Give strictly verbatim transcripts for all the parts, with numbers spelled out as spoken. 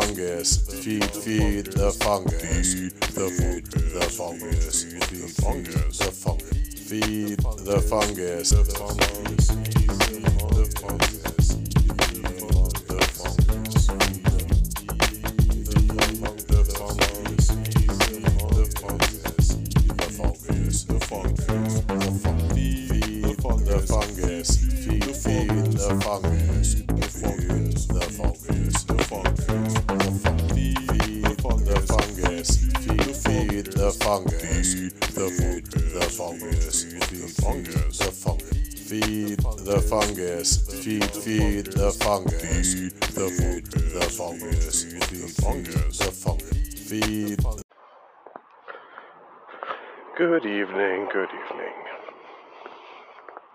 fungus, feed, feed the fungus, feed the fungus, feed the fungus, feed the fungus, feed the fungus. Feed, feed the fungus, feed the food, the fungus, feed the fungus, the fungus, feed. Good evening, good evening.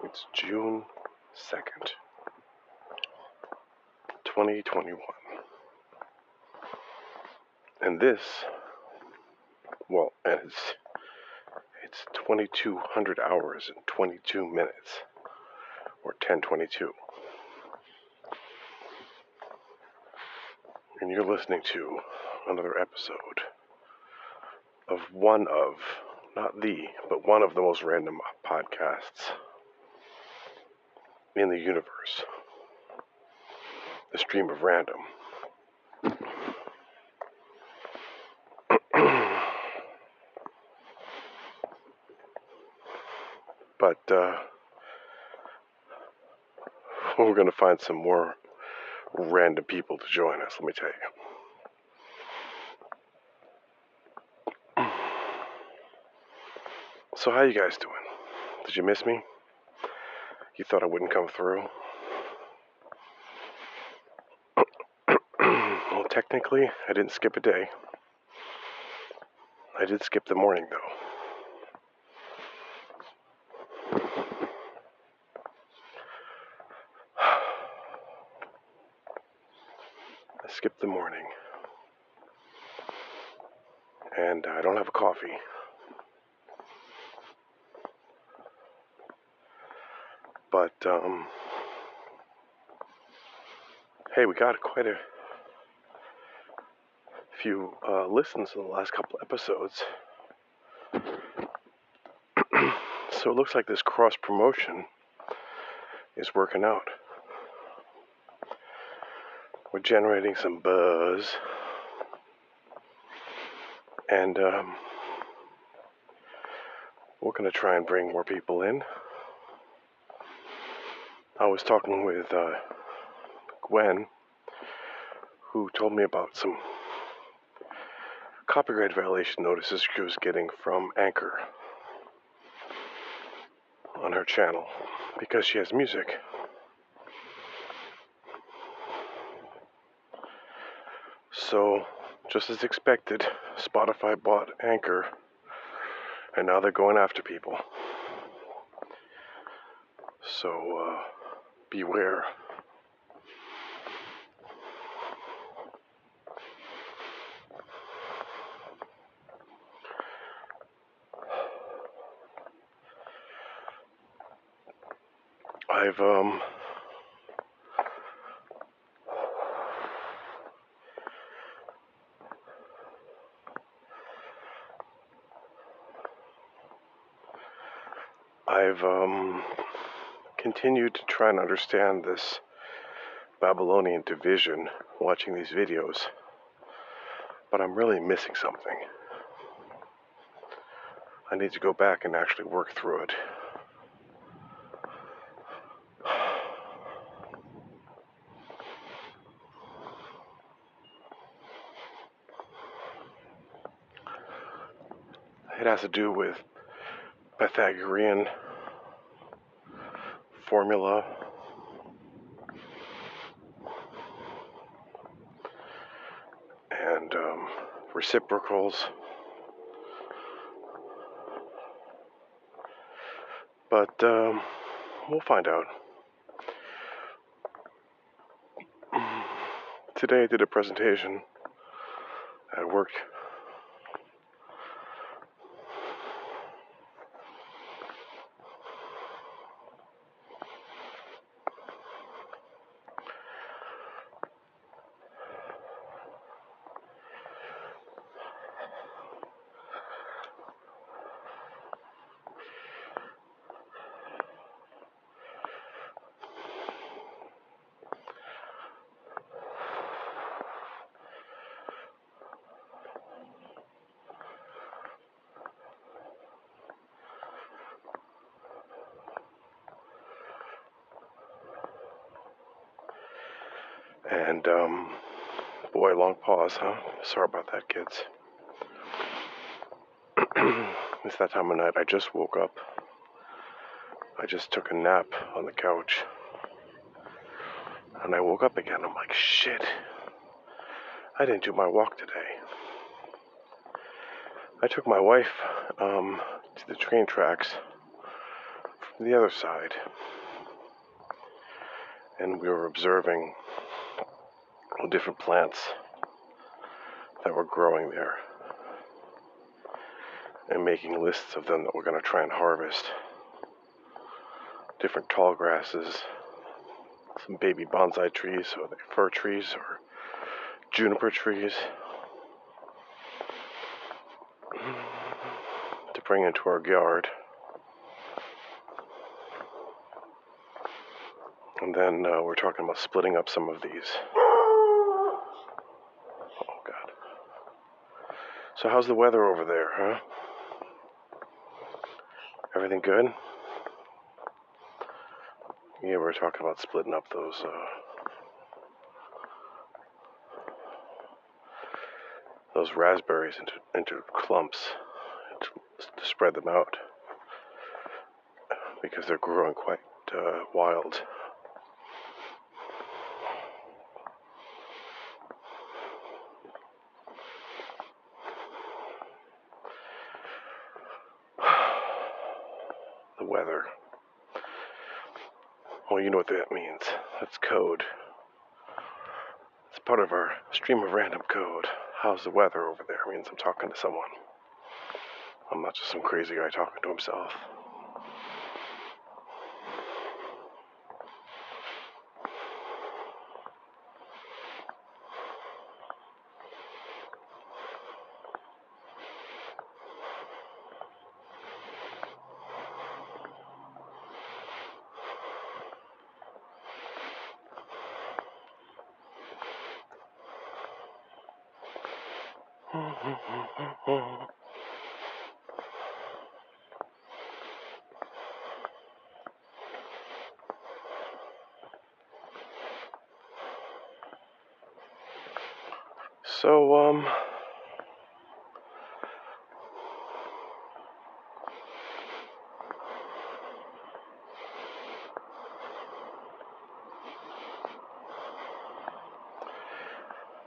It's June second, twenty twenty-one. And this, well, and it's, it's twenty-two hundred hours and twenty-two minutes. Or ten twenty-two. And you're listening to another episode of one of, not the, but one of the most random podcasts in the universe. The Stream of Random. But, uh, we're going to find some more random people to join us, let me tell you. So how you guys doing? Did you miss me? You thought I wouldn't come through? Well, technically, I didn't skip a day. I did skip the morning, though. Skip the morning, and I don't have a coffee, but um, hey, we got quite a few uh, listens in the last couple episodes, so it looks like this cross promotion is working out. We're generating some buzz, and um, we're going to try and bring more people in. I was talking with uh, Gwen, who told me about some copyright violation notices she was getting from Anchor on her channel, because she has music. So, just as expected, Spotify bought Anchor, and now they're going after people. So, uh, beware. I've, um... I've um, continued to try and understand this Babylonian division watching these videos, but I'm really missing something. I need to go back and actually work through it. It has to do with Pythagorean formula, and um, reciprocals, but um, we'll find out. Today I did a presentation at work, And, um, boy, long pause, huh? Sorry about that, kids. It's that time of night. I just woke up. I just took a nap on the couch. And I woke up again. I'm like, shit. I didn't do my walk today. I took my wife um, to the train tracks from the other side. And we were observing different plants that were growing there and making lists of them that we're going to try and harvest. Different tall grasses, some baby bonsai trees, or fir trees, or juniper trees to bring into our yard. And then uh, we're talking about splitting up some of these. Oh, God. So how's the weather over there, huh? Everything good? Yeah, we're talking about splitting up those, uh... those raspberries into, into clumps to, to spread them out. Because they're growing quite uh, wild. You know what that means. That's code. It's part of our stream of random code. How's the weather over there? It means I'm talking to someone. I'm not just some crazy guy talking to himself. So, um,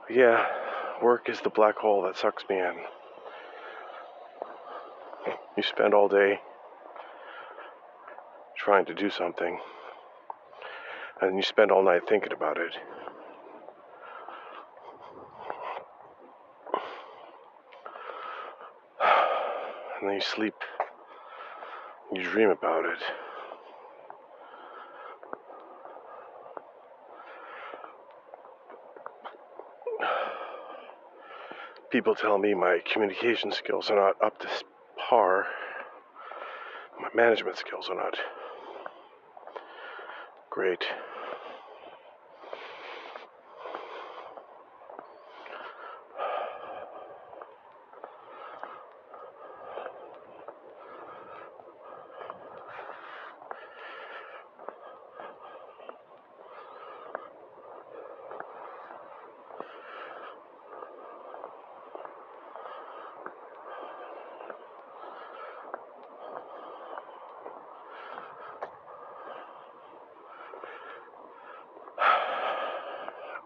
yeah, work is the black hole that sucks me in. You spend all day trying to do something, and you spend all night thinking about it. And then you sleep, you dream about it. People tell me my communication skills are not up to par, my management skills are not great.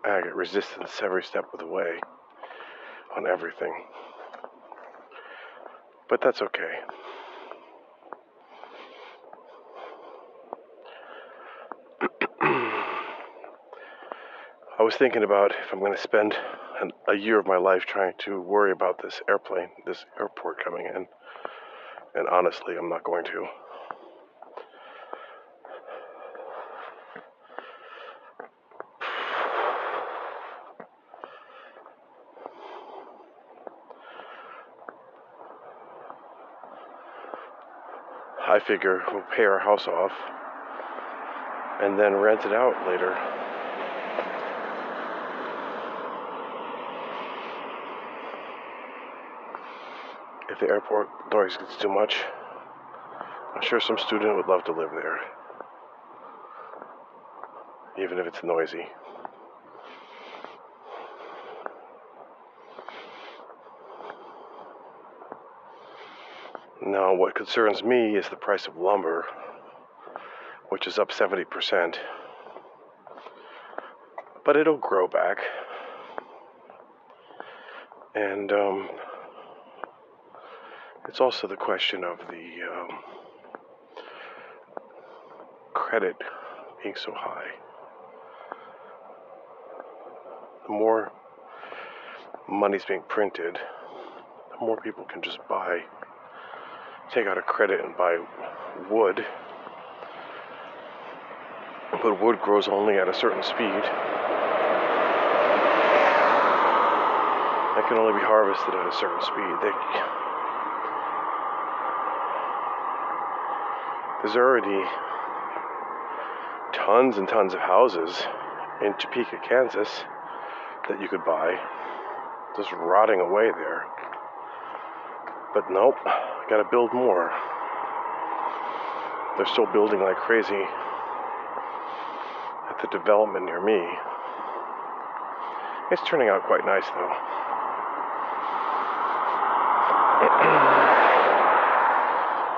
I get resistance every step of the way on everything. But that's okay. I was thinking about if I'm going to spend an, a year of my life trying to worry about this airplane, this airport coming in. And honestly, I'm not going to. I figure we'll pay our house off and then rent it out later. If the airport noise gets too much, I'm sure some student would love to live there, even if it's noisy. Now, what concerns me is the price of lumber, which is up seventy percent. But it'll grow back. And um, it's also the question of the um, credit being so high. The more money's being printed, the more people can just buy, take out a credit and buy wood. But wood grows only at a certain speed. That can only be harvested at a certain speed. They, there's already tons and tons of houses in Topeka, Kansas that you could buy, just rotting away there. But nope, gotta build more. They're still building like crazy at the development near me. It's turning out quite nice though.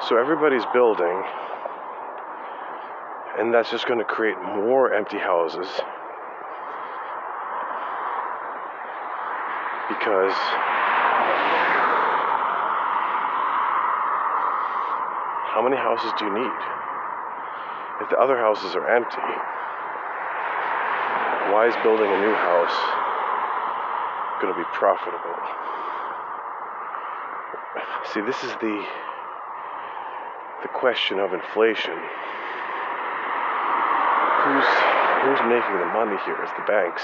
So everybody's building, and that's just going to create more empty houses because how many houses do you need? If the other houses are empty, why is building a new house going to be profitable? See, this is the the question of inflation. Who's who's making the money here? It's the banks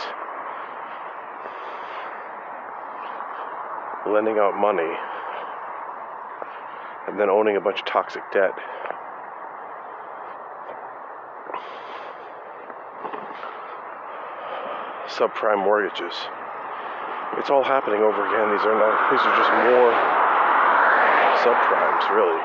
lending out money and then owning a bunch of toxic debt. Subprime mortgages. It's all happening over again. These are not, these are just more subprimes, really.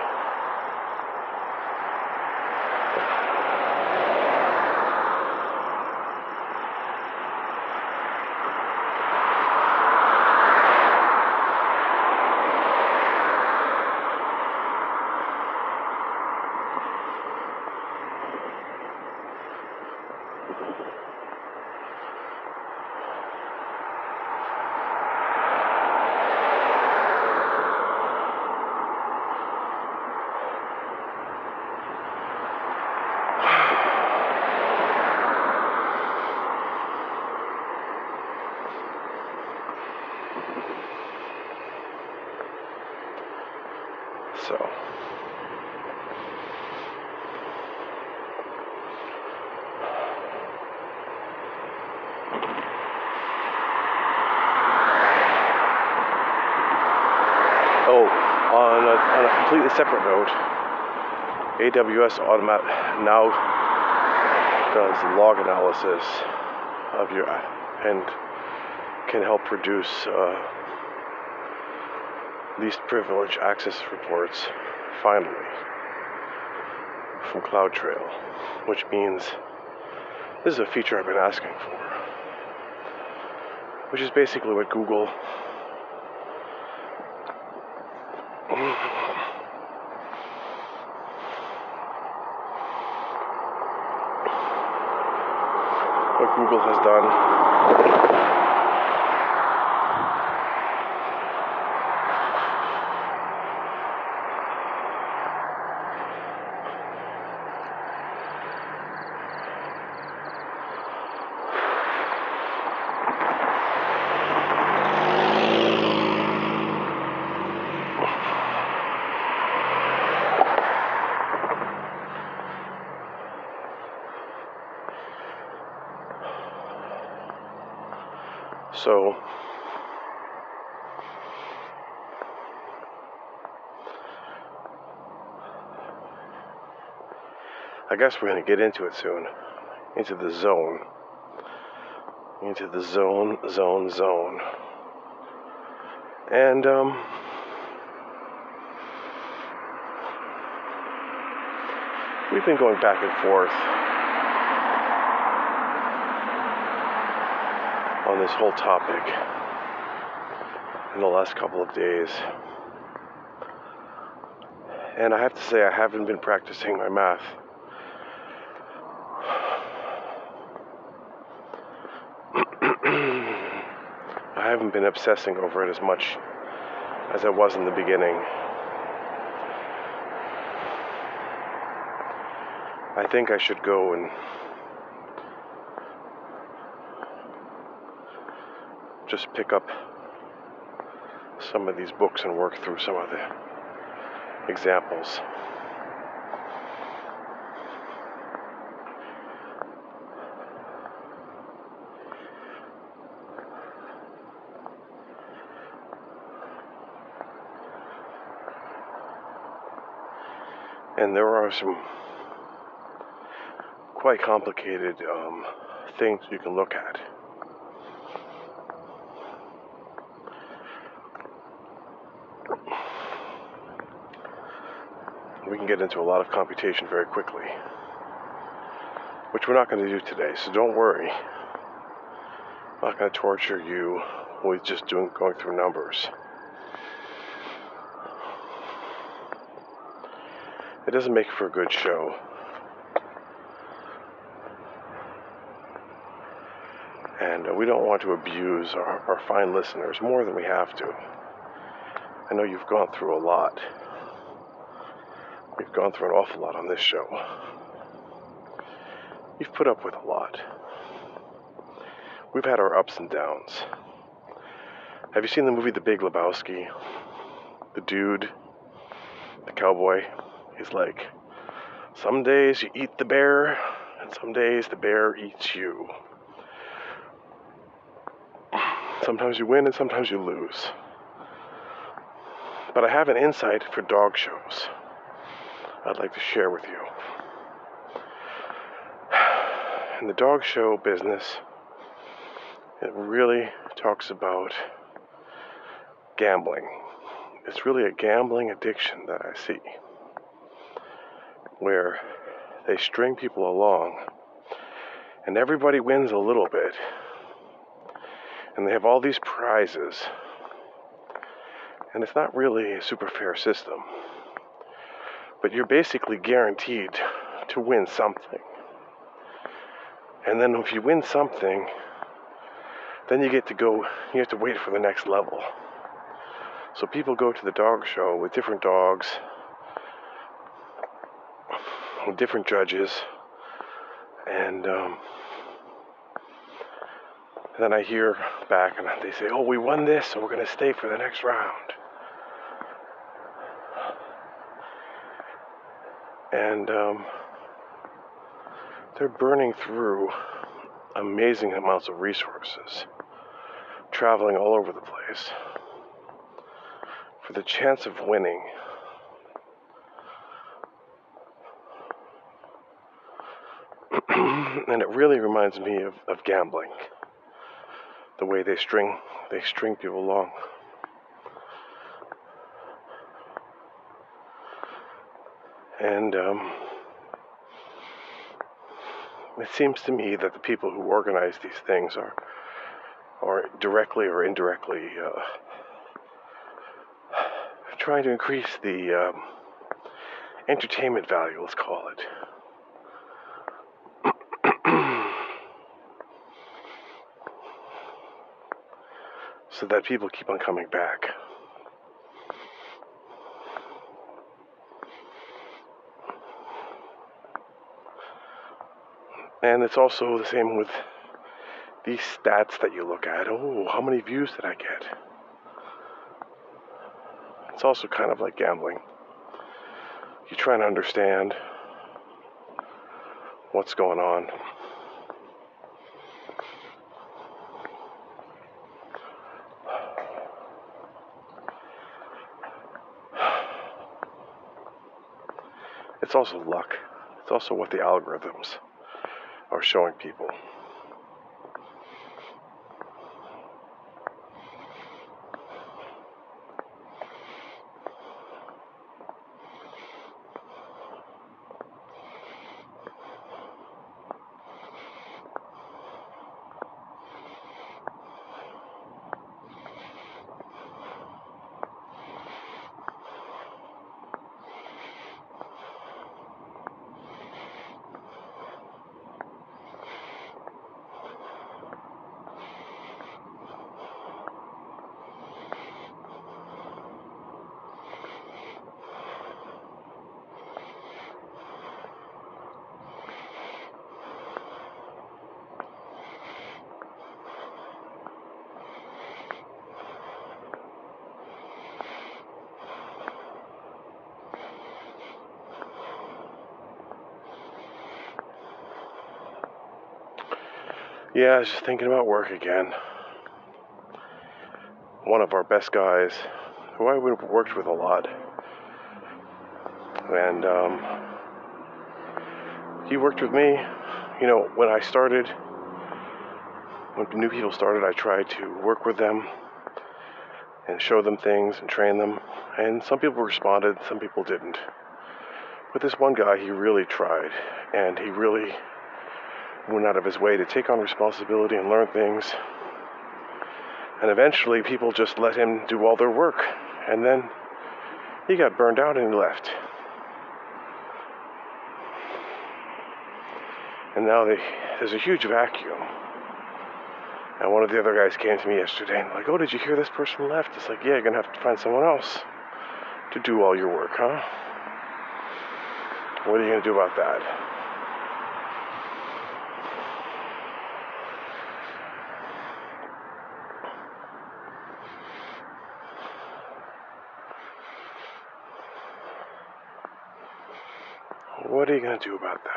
Separate note, A W S Automat now does log analysis of your and can help produce uh, least privilege access reports finally from CloudTrail, which means this is a feature I've been asking for, which is basically what Google Google has done. So, I guess we're going to get into it soon, into the zone, into the zone, zone, zone, and um, we've been going back and forth on this whole topic in the last couple of days. and I have to say I haven't been practicing my math. I haven't been obsessing over it as much as I was in the beginning. I think I should go and just pick up some of these books and work through some of the examples. And there are some quite complicated um, things you can look at. We can get into a lot of computation very quickly, which we're not going to do today, so don't worry. I'm not going to torture you with just doing going through numbers. It doesn't make for a good show. And uh, we don't want to abuse our, our fine listeners more than we have to. I know you've gone through a lot. You've gone through an awful lot on this show. You've put up with a lot. We've had our ups and downs. Have you seen the movie The Big Lebowski? The dude, the cowboy, he's like, some days you eat the bear, and some days the bear eats you. Sometimes you win, and sometimes you lose. But I have an insight for dog shows I'd like to share with you. In the dog show business, it really talks about gambling. It's really a gambling addiction that I see, where they string people along and everybody wins a little bit, and they have all these prizes, and it's not really a super fair system, but you're basically guaranteed to win something, and then if you win something, then you get to go, you have to wait for the next level. So people go to the dog show with different dogs, with different judges, and um, then I hear back and they say, oh, we won this, so we're going to stay for the next round. And um, they're burning through amazing amounts of resources, traveling all over the place for the chance of winning. And it really reminds me of, of gambling, the way they string they string people along. And um, it seems to me that the people who organize these things are, are directly or indirectly uh, trying to increase the um, entertainment value, let's call it. So that people keep on coming back. And it's also the same with these stats that you look at. Oh, how many views did I get? It's also kind of like gambling. You're trying to understand what's going on. It's also luck. It's also what the algorithms are showing people. Yeah, I was just thinking about work again. One of our best guys, who I would have worked with a lot, and um, he worked with me. You know, when I started, when new people started, I tried to work with them and show them things and train them. And some people responded, some people didn't. But this one guy, he really tried, and he really went out of his way to take on responsibility and learn things. And eventually, people just let him do all their work. And then he got burned out and he left. And now they, there's a huge vacuum. And one of the other guys came to me yesterday and like, oh, did you hear this person left? It's like, yeah, you're going to have to find someone else to do all your work, huh? What are you going to do about that? What are you going to do about that?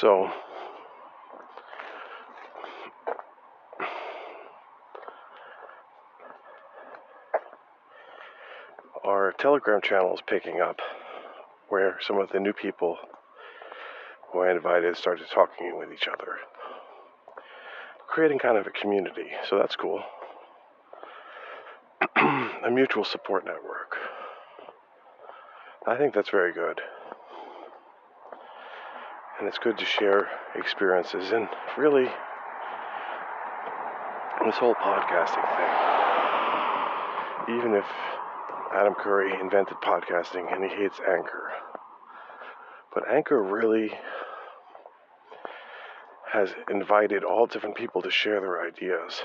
So, our Telegram channel is picking up, where some of the new people who I invited started talking with each other, creating kind of a community, so that's cool. A mutual support network. I think that's very good. And it's good to share experiences, and really, this whole podcasting thing, even if Adam Curry invented podcasting and he hates Anchor, but Anchor really has invited all different people to share their ideas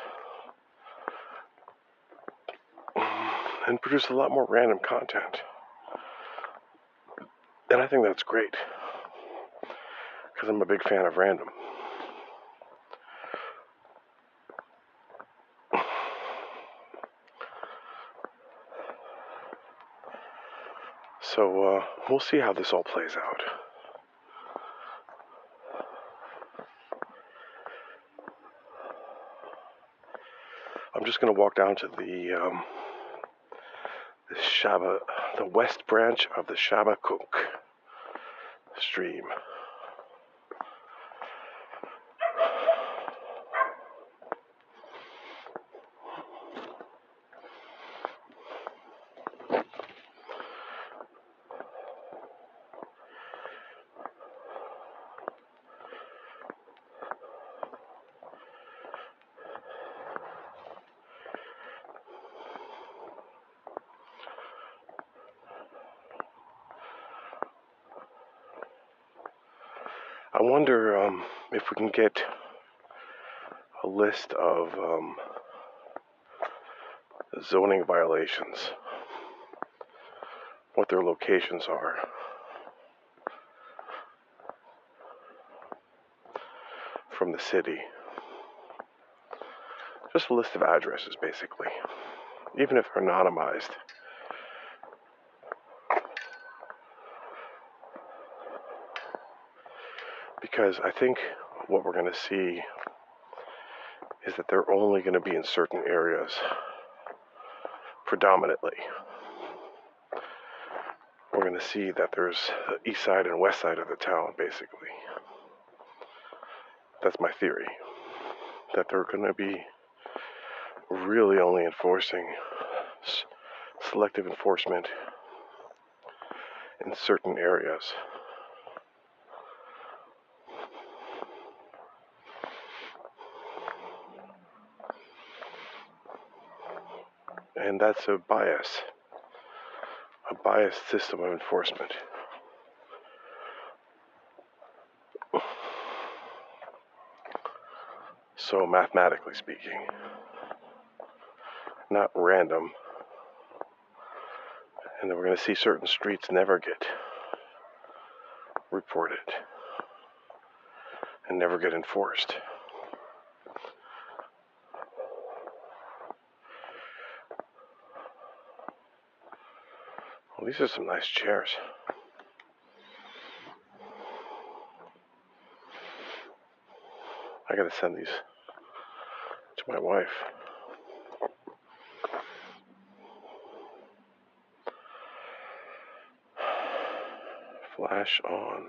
and produce a lot more random content, and I think that's great. Because I'm a big fan of random. So, uh, we'll see how this all plays out. I'm just going to walk down to the, um, the Shaba, the west branch of the Shabakuk stream. I wonder um, if we can get a list of um, zoning violations, what their locations are. From the city. Just a list of addresses, basically. Even if they're anonymized. Because I think what we're going to see is that they're only going to be in certain areas, predominantly. We're going to see that there's the east side and west side of the town, basically. That's my theory. That they're going to be really only enforcing s- selective enforcement in certain areas. And that's a bias, a biased system of enforcement. So mathematically speaking, not random. And then we're going to see certain streets never get reported and never get enforced. Well, these are some nice chairs. I gotta send these to my wife. Flash on.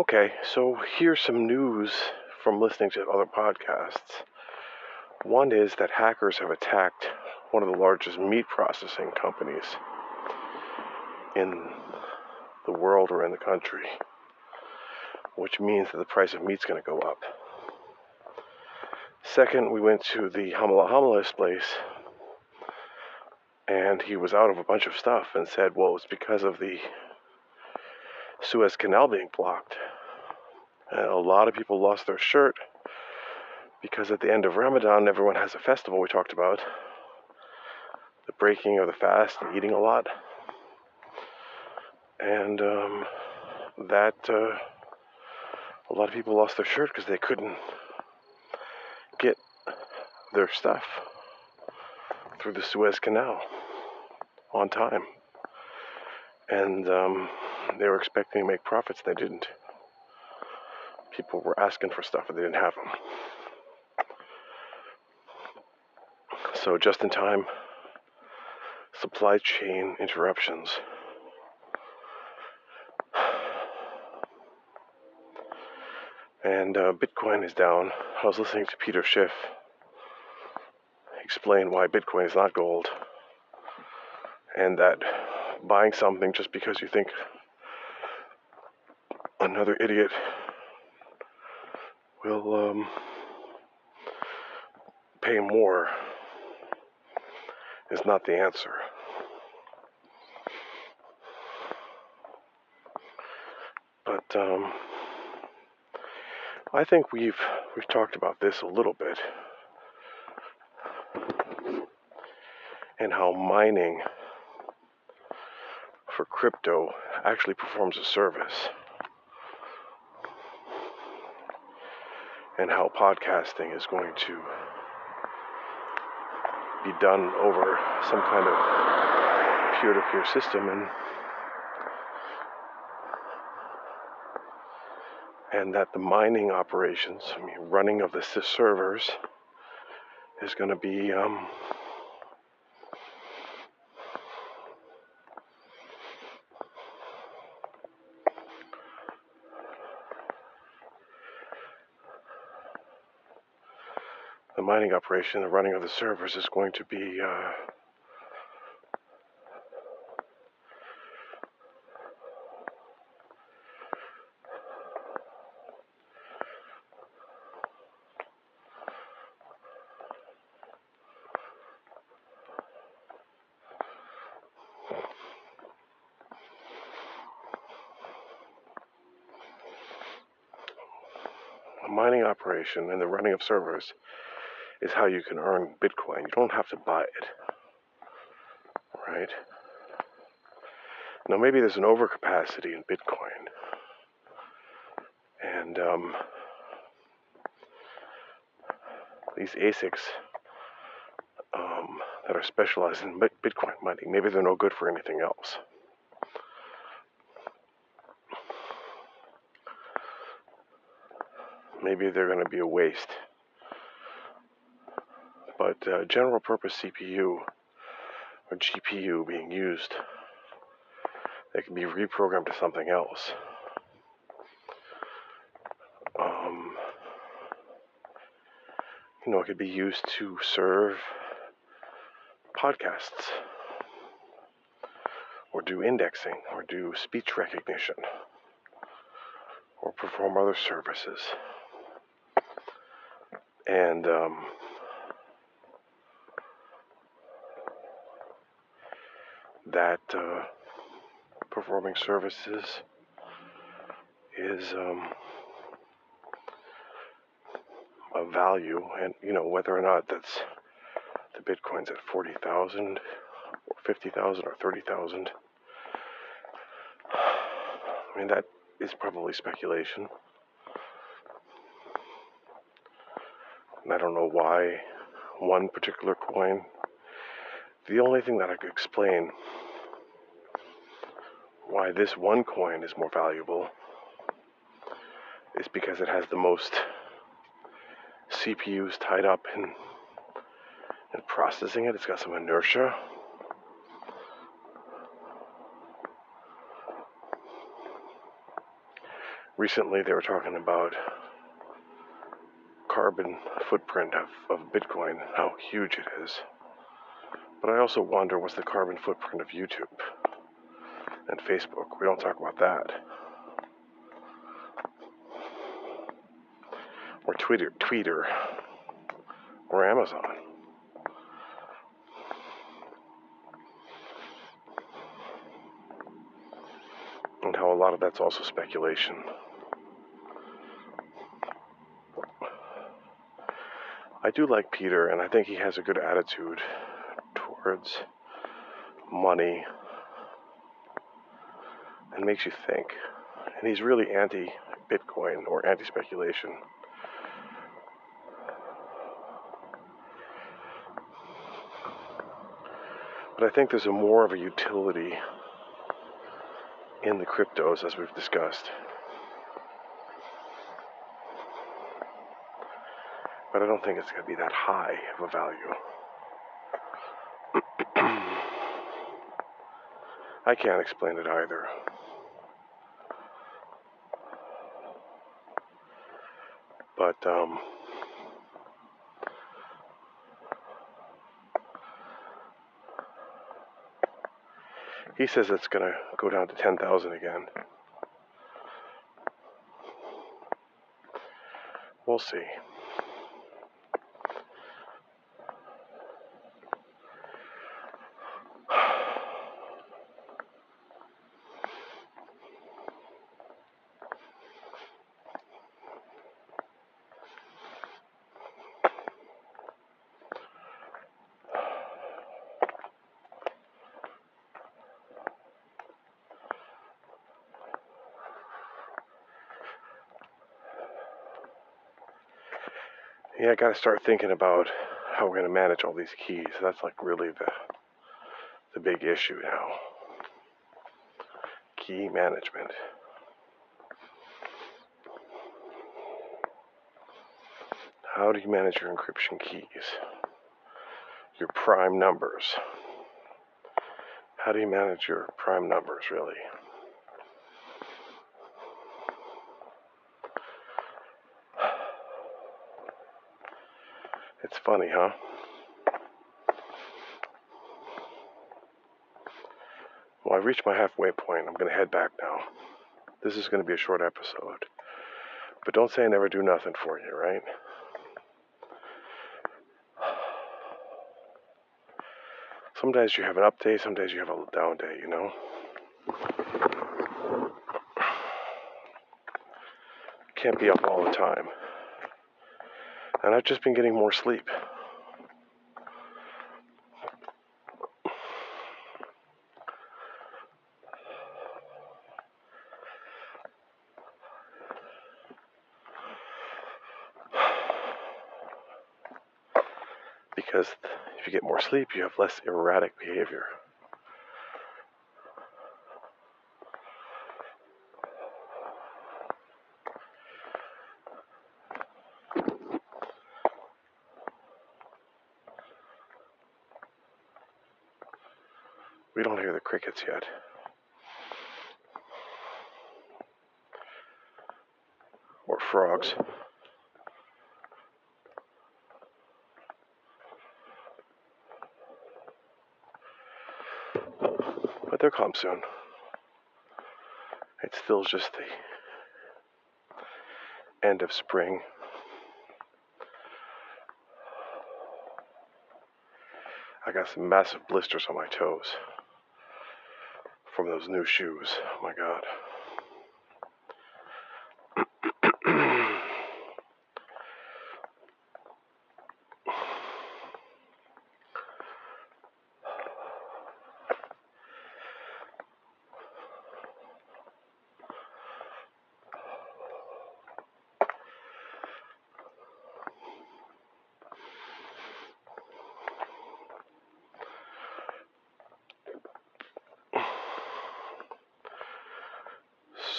Okay, so here's some news from listening to other podcasts. One is that hackers have attacked one of the largest meat processing companies in the world or in the country, which means that the price of meat's going to go up. Second, we went to the Hamala Hamala's place, and he was out of a bunch of stuff and said, well, it's because of the Suez Canal being blocked. And a lot of people lost their shirt because at the end of Ramadan, everyone has a festival we talked about. The breaking of the fast and eating a lot. And um, that uh, a lot of people lost their shirt because they couldn't get their stuff through the Suez Canal on time. And um, they were expecting to make profits, and they didn't. People were asking for stuff, and they didn't have them. So just in time, supply chain interruptions. And uh, Bitcoin is down. I was listening to Peter Schiff explain why Bitcoin is not gold, and that buying something just because you think another idiot will um, pay more is not the answer. But um, I think we've we've talked about this a little bit and how mining for crypto actually performs a service, and how podcasting is going to be done over some kind of peer-to-peer system, and and that the mining operations, I mean, running of the servers, is going to be um, mining operation, the running of the servers is going to be uh, a mining operation, and the running of servers is how you can earn Bitcoin. You don't have to buy it, right? Now, maybe there's an overcapacity in Bitcoin, and um, these A S I Cs um, that are specialized in Bitcoin mining. Maybe they're no good for anything else. Maybe they're going to be a waste. But uh, general purpose C P U or G P U being used, they can be reprogrammed to something else. Um, you know, it could be used to serve podcasts or do indexing or do speech recognition or perform other services. And um, that uh, performing services is um, a value, and you know whether or not that's the Bitcoin's at forty thousand or fifty thousand or thirty thousand. I mean, that is probably speculation, and I don't know why one particular coin. The only thing that I could explain why this one coin is more valuable is because it has the most C P Us tied up in, in processing it. It's got some inertia. Recently, they were talking about carbon footprint of, of Bitcoin, how huge it is. But I also wonder, what's the carbon footprint of YouTube and Facebook? We don't talk about that. Or Twitter, Twitter, or Amazon. And how a lot of that's also speculation. I do like Peter, and I think he has a good attitude towards money and makes you think. And he's really anti-Bitcoin or anti-speculation. But I think there's a more of a utility in the cryptos, as we've discussed. But I don't think it's going to be that high of a value. I can't explain it either. But, um, he says it's going to go down to ten thousand again. We'll see. Yeah, I gotta start thinking about how we're gonna manage all these keys. That's like really the the big issue now. Key management. How do you manage your encryption keys? Your prime numbers. How do you manage your prime numbers, really? It's funny, huh? Well, I reached my halfway point. I'm going to head back now. This is going to be a short episode. But don't say I never do nothing for you, right? Some days you have an up day, some days you have a down day, you know? Can't be up all the time. And I've just been getting more sleep. Because If you get more sleep, you have less erratic behavior. We don't hear the crickets yet. Or frogs. But they'll come soon. It's still just the end of spring. I got some massive blisters on my toes. From those new shoes. Oh my God.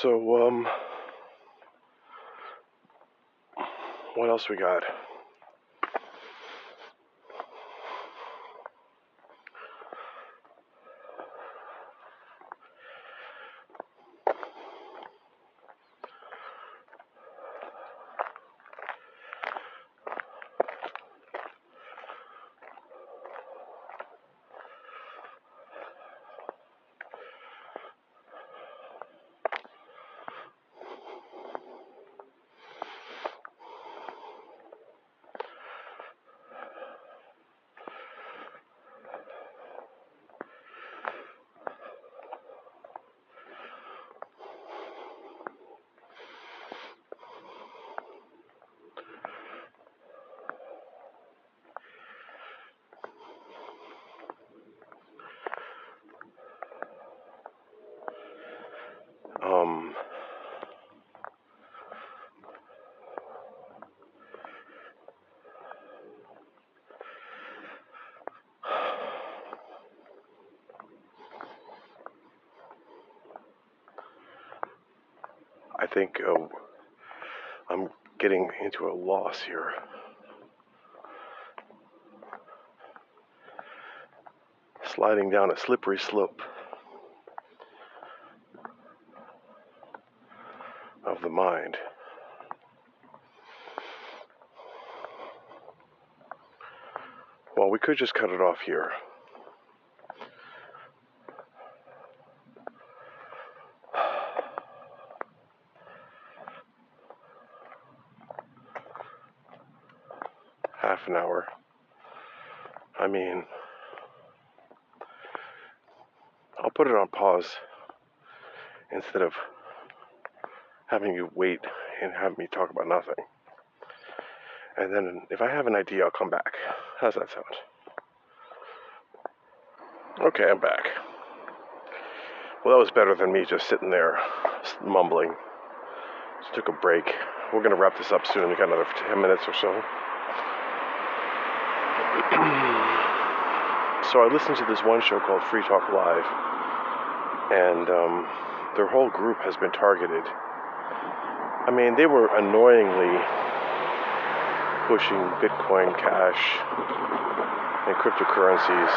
So, um, what else we got? I think uh, I'm getting into a loss here. Sliding down a slippery slope of the mind. Well, we could just cut it off here. An hour. I mean, I'll put it on pause instead of having you wait and have me talk about nothing. And then if I have an idea, I'll come back. How's that sound? Okay, I'm back. Well, that was better than me just sitting there mumbling. Just took a break. We're going to wrap this up soon. We got another ten minutes or so. So I listened to this one show called Free Talk Live, and um, their whole group has been targeted. I mean, they were annoyingly pushing Bitcoin Cash and cryptocurrencies,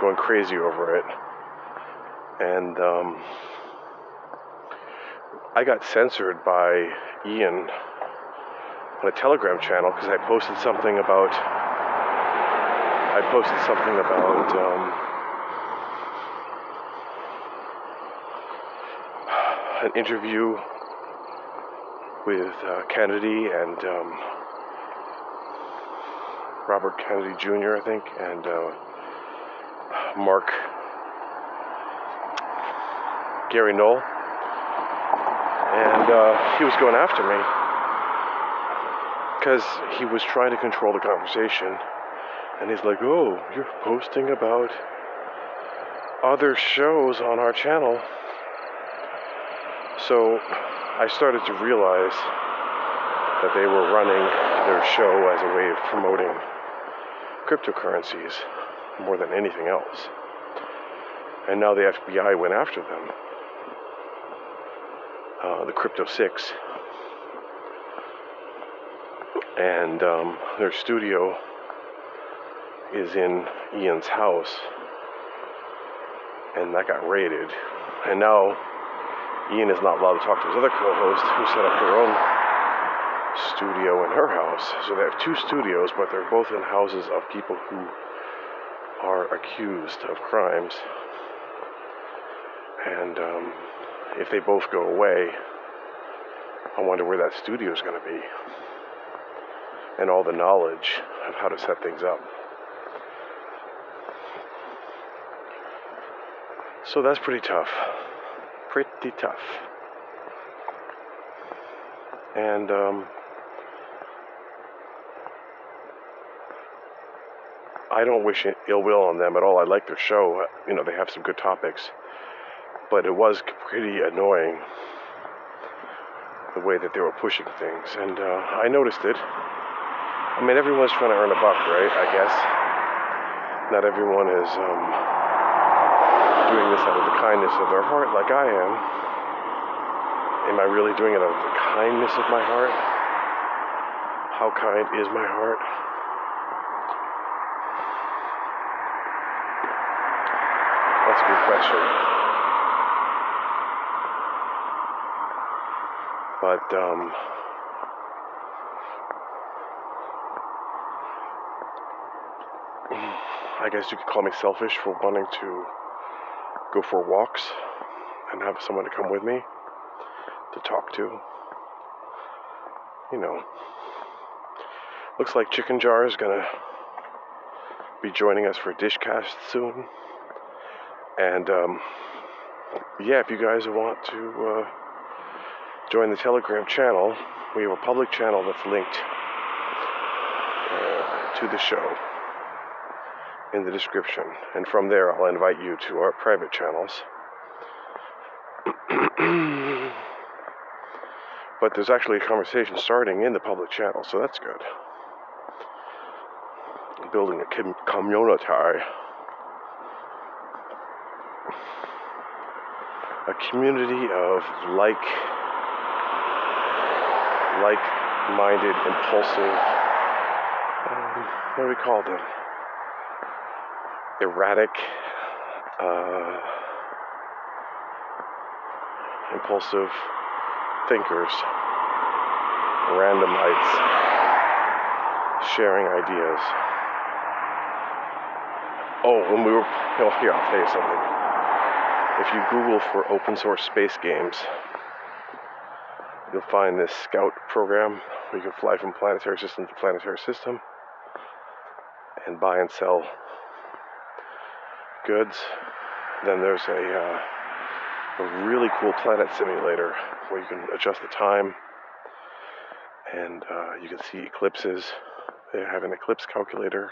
going crazy over it, and um, I got censored by Ian on a Telegram channel because I posted something about I posted something about um, an interview with uh, Kennedy and um, Robert Kennedy Junior I think, and uh, Mark Gary Knoll, and uh, he was going after me because he was trying to control the conversation, and he's like, oh, you're posting about other shows on our channel. So I started to realize that they were running their show as a way of promoting cryptocurrencies more than anything else. And now the F B I went after them. Uh, the Crypto Six. And um, their studio is in Ian's house. And that got raided. And now Ian is not allowed to talk to his other co-host, who set up her own studio in her house. So they have two studios, but they're both in houses of people who are accused of crimes. And um, if they both go away, I wonder where that studio is going to be. And all the knowledge of how to set things up. So that's pretty tough. Pretty tough. And um, I don't wish ill will on them at all. I like their show. You know, they have some good topics. But it was pretty annoying the way that they were pushing things. And uh, I noticed it. I mean, everyone's trying to earn a buck, right? I guess. Not everyone is um, doing this out of the kindness of their heart like I am. Am I really doing it out of the kindness of my heart? How kind is my heart? That's a good question. But, um, I guess you could call me selfish for wanting to go for walks and have someone to come with me to talk to. You know, looks like Chicken Jar is gonna be joining us for Dishcast soon. And, um, yeah, if you guys want to, uh, join the Telegram channel. We have a public channel that's linked uh, to the show in the description. And from there, I'll invite you to our private channels. But there's actually a conversation starting in the public channel, so that's good. I'm building a com- community. A community of like... like-minded, impulsive, um, what do we call them? Erratic, uh, impulsive thinkers, randomites, sharing ideas. Oh, when we were, oh, here, I'll tell you something. If you Google for open source space games, you'll find this scout program where you can fly from planetary system to planetary system and buy and sell goods. Then there's a, uh, a really cool planet simulator where you can adjust the time and uh, you can see eclipses. They have an eclipse calculator.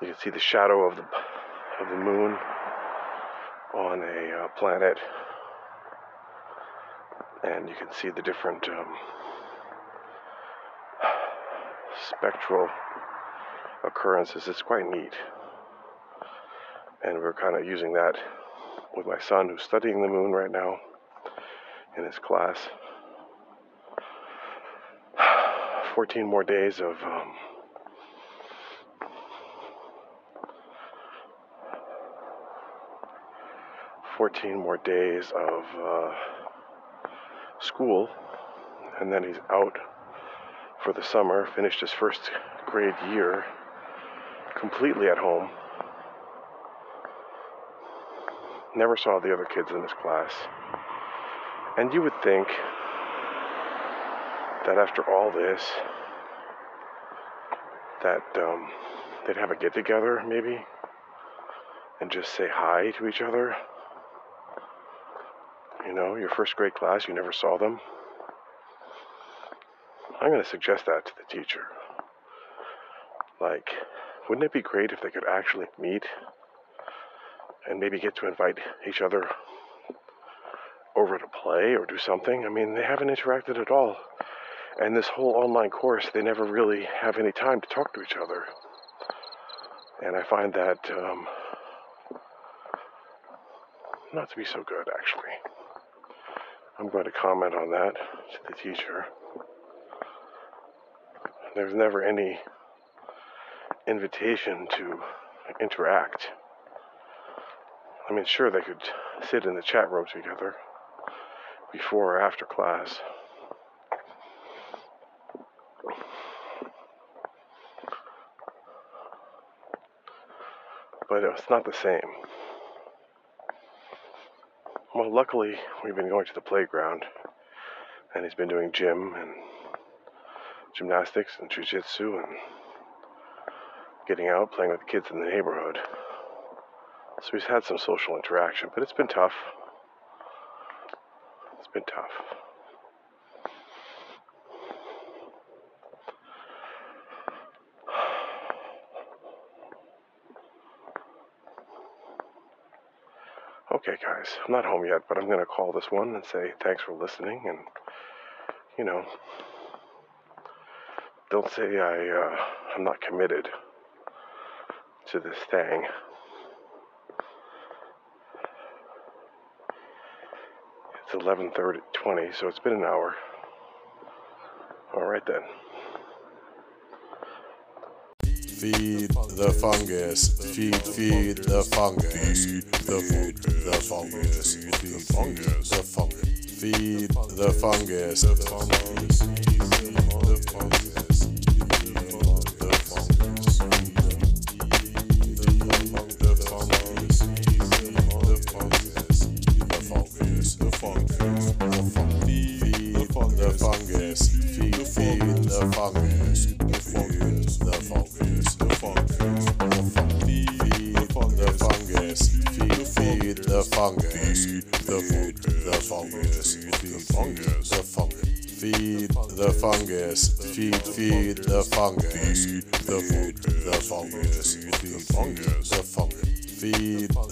You can see the shadow of the, of the moon on a uh, planet. And you can see the different um, spectral occurrences. It's quite neat. And we're kind of using that with my son, who's studying the moon right now in his class. fourteen more days of um, fourteen more days of uh, school, and then he's out for the summer, finished his first grade year completely at home. Never saw the other kids in his class. And you would think that after all this, that um, they'd have a get-together, maybe, and just say hi to each other. You know, your first grade class, you never saw them. I'm going to suggest that to the teacher. Like, wouldn't it be great if they could actually meet and maybe get to invite each other over to play or do something? I mean, they haven't interacted at all. And this whole online course, they never really have any time to talk to each other. And I find that um, not to be so good, actually. I'm going to comment on that to the teacher. There's never any invitation to interact. I mean, sure, they could sit in the chat room together before or after class. But it's not the same. Well, luckily, we've been going to the playground, and he's been doing gym and gymnastics and jiu-jitsu and getting out, playing with the kids in the neighborhood. So he's had some social interaction, but it's been tough. It's been tough. Okay, guys, I'm not home yet, but I'm going to call this one and say thanks for listening. And, you know, don't say I, uh, I'm not committed to this thing. It's eleven thirty, twenty, so it's been an hour. All right, then. Feed the fungus. Feed, feed the fungus. Feed the fungus. Feed the fungus. The fungus. Feed the fungus. The fungus. The fungus. The fungus. The fungus. The fungus. The fungus. The fungus. Feed the fungus. Feed, feed the fungus. The fungus. The fungus, the food, the fungus, the fungus, the fungus, feed the fungus, feed, feed the fungus, the food, the fungus, the fungus, the fungus, feed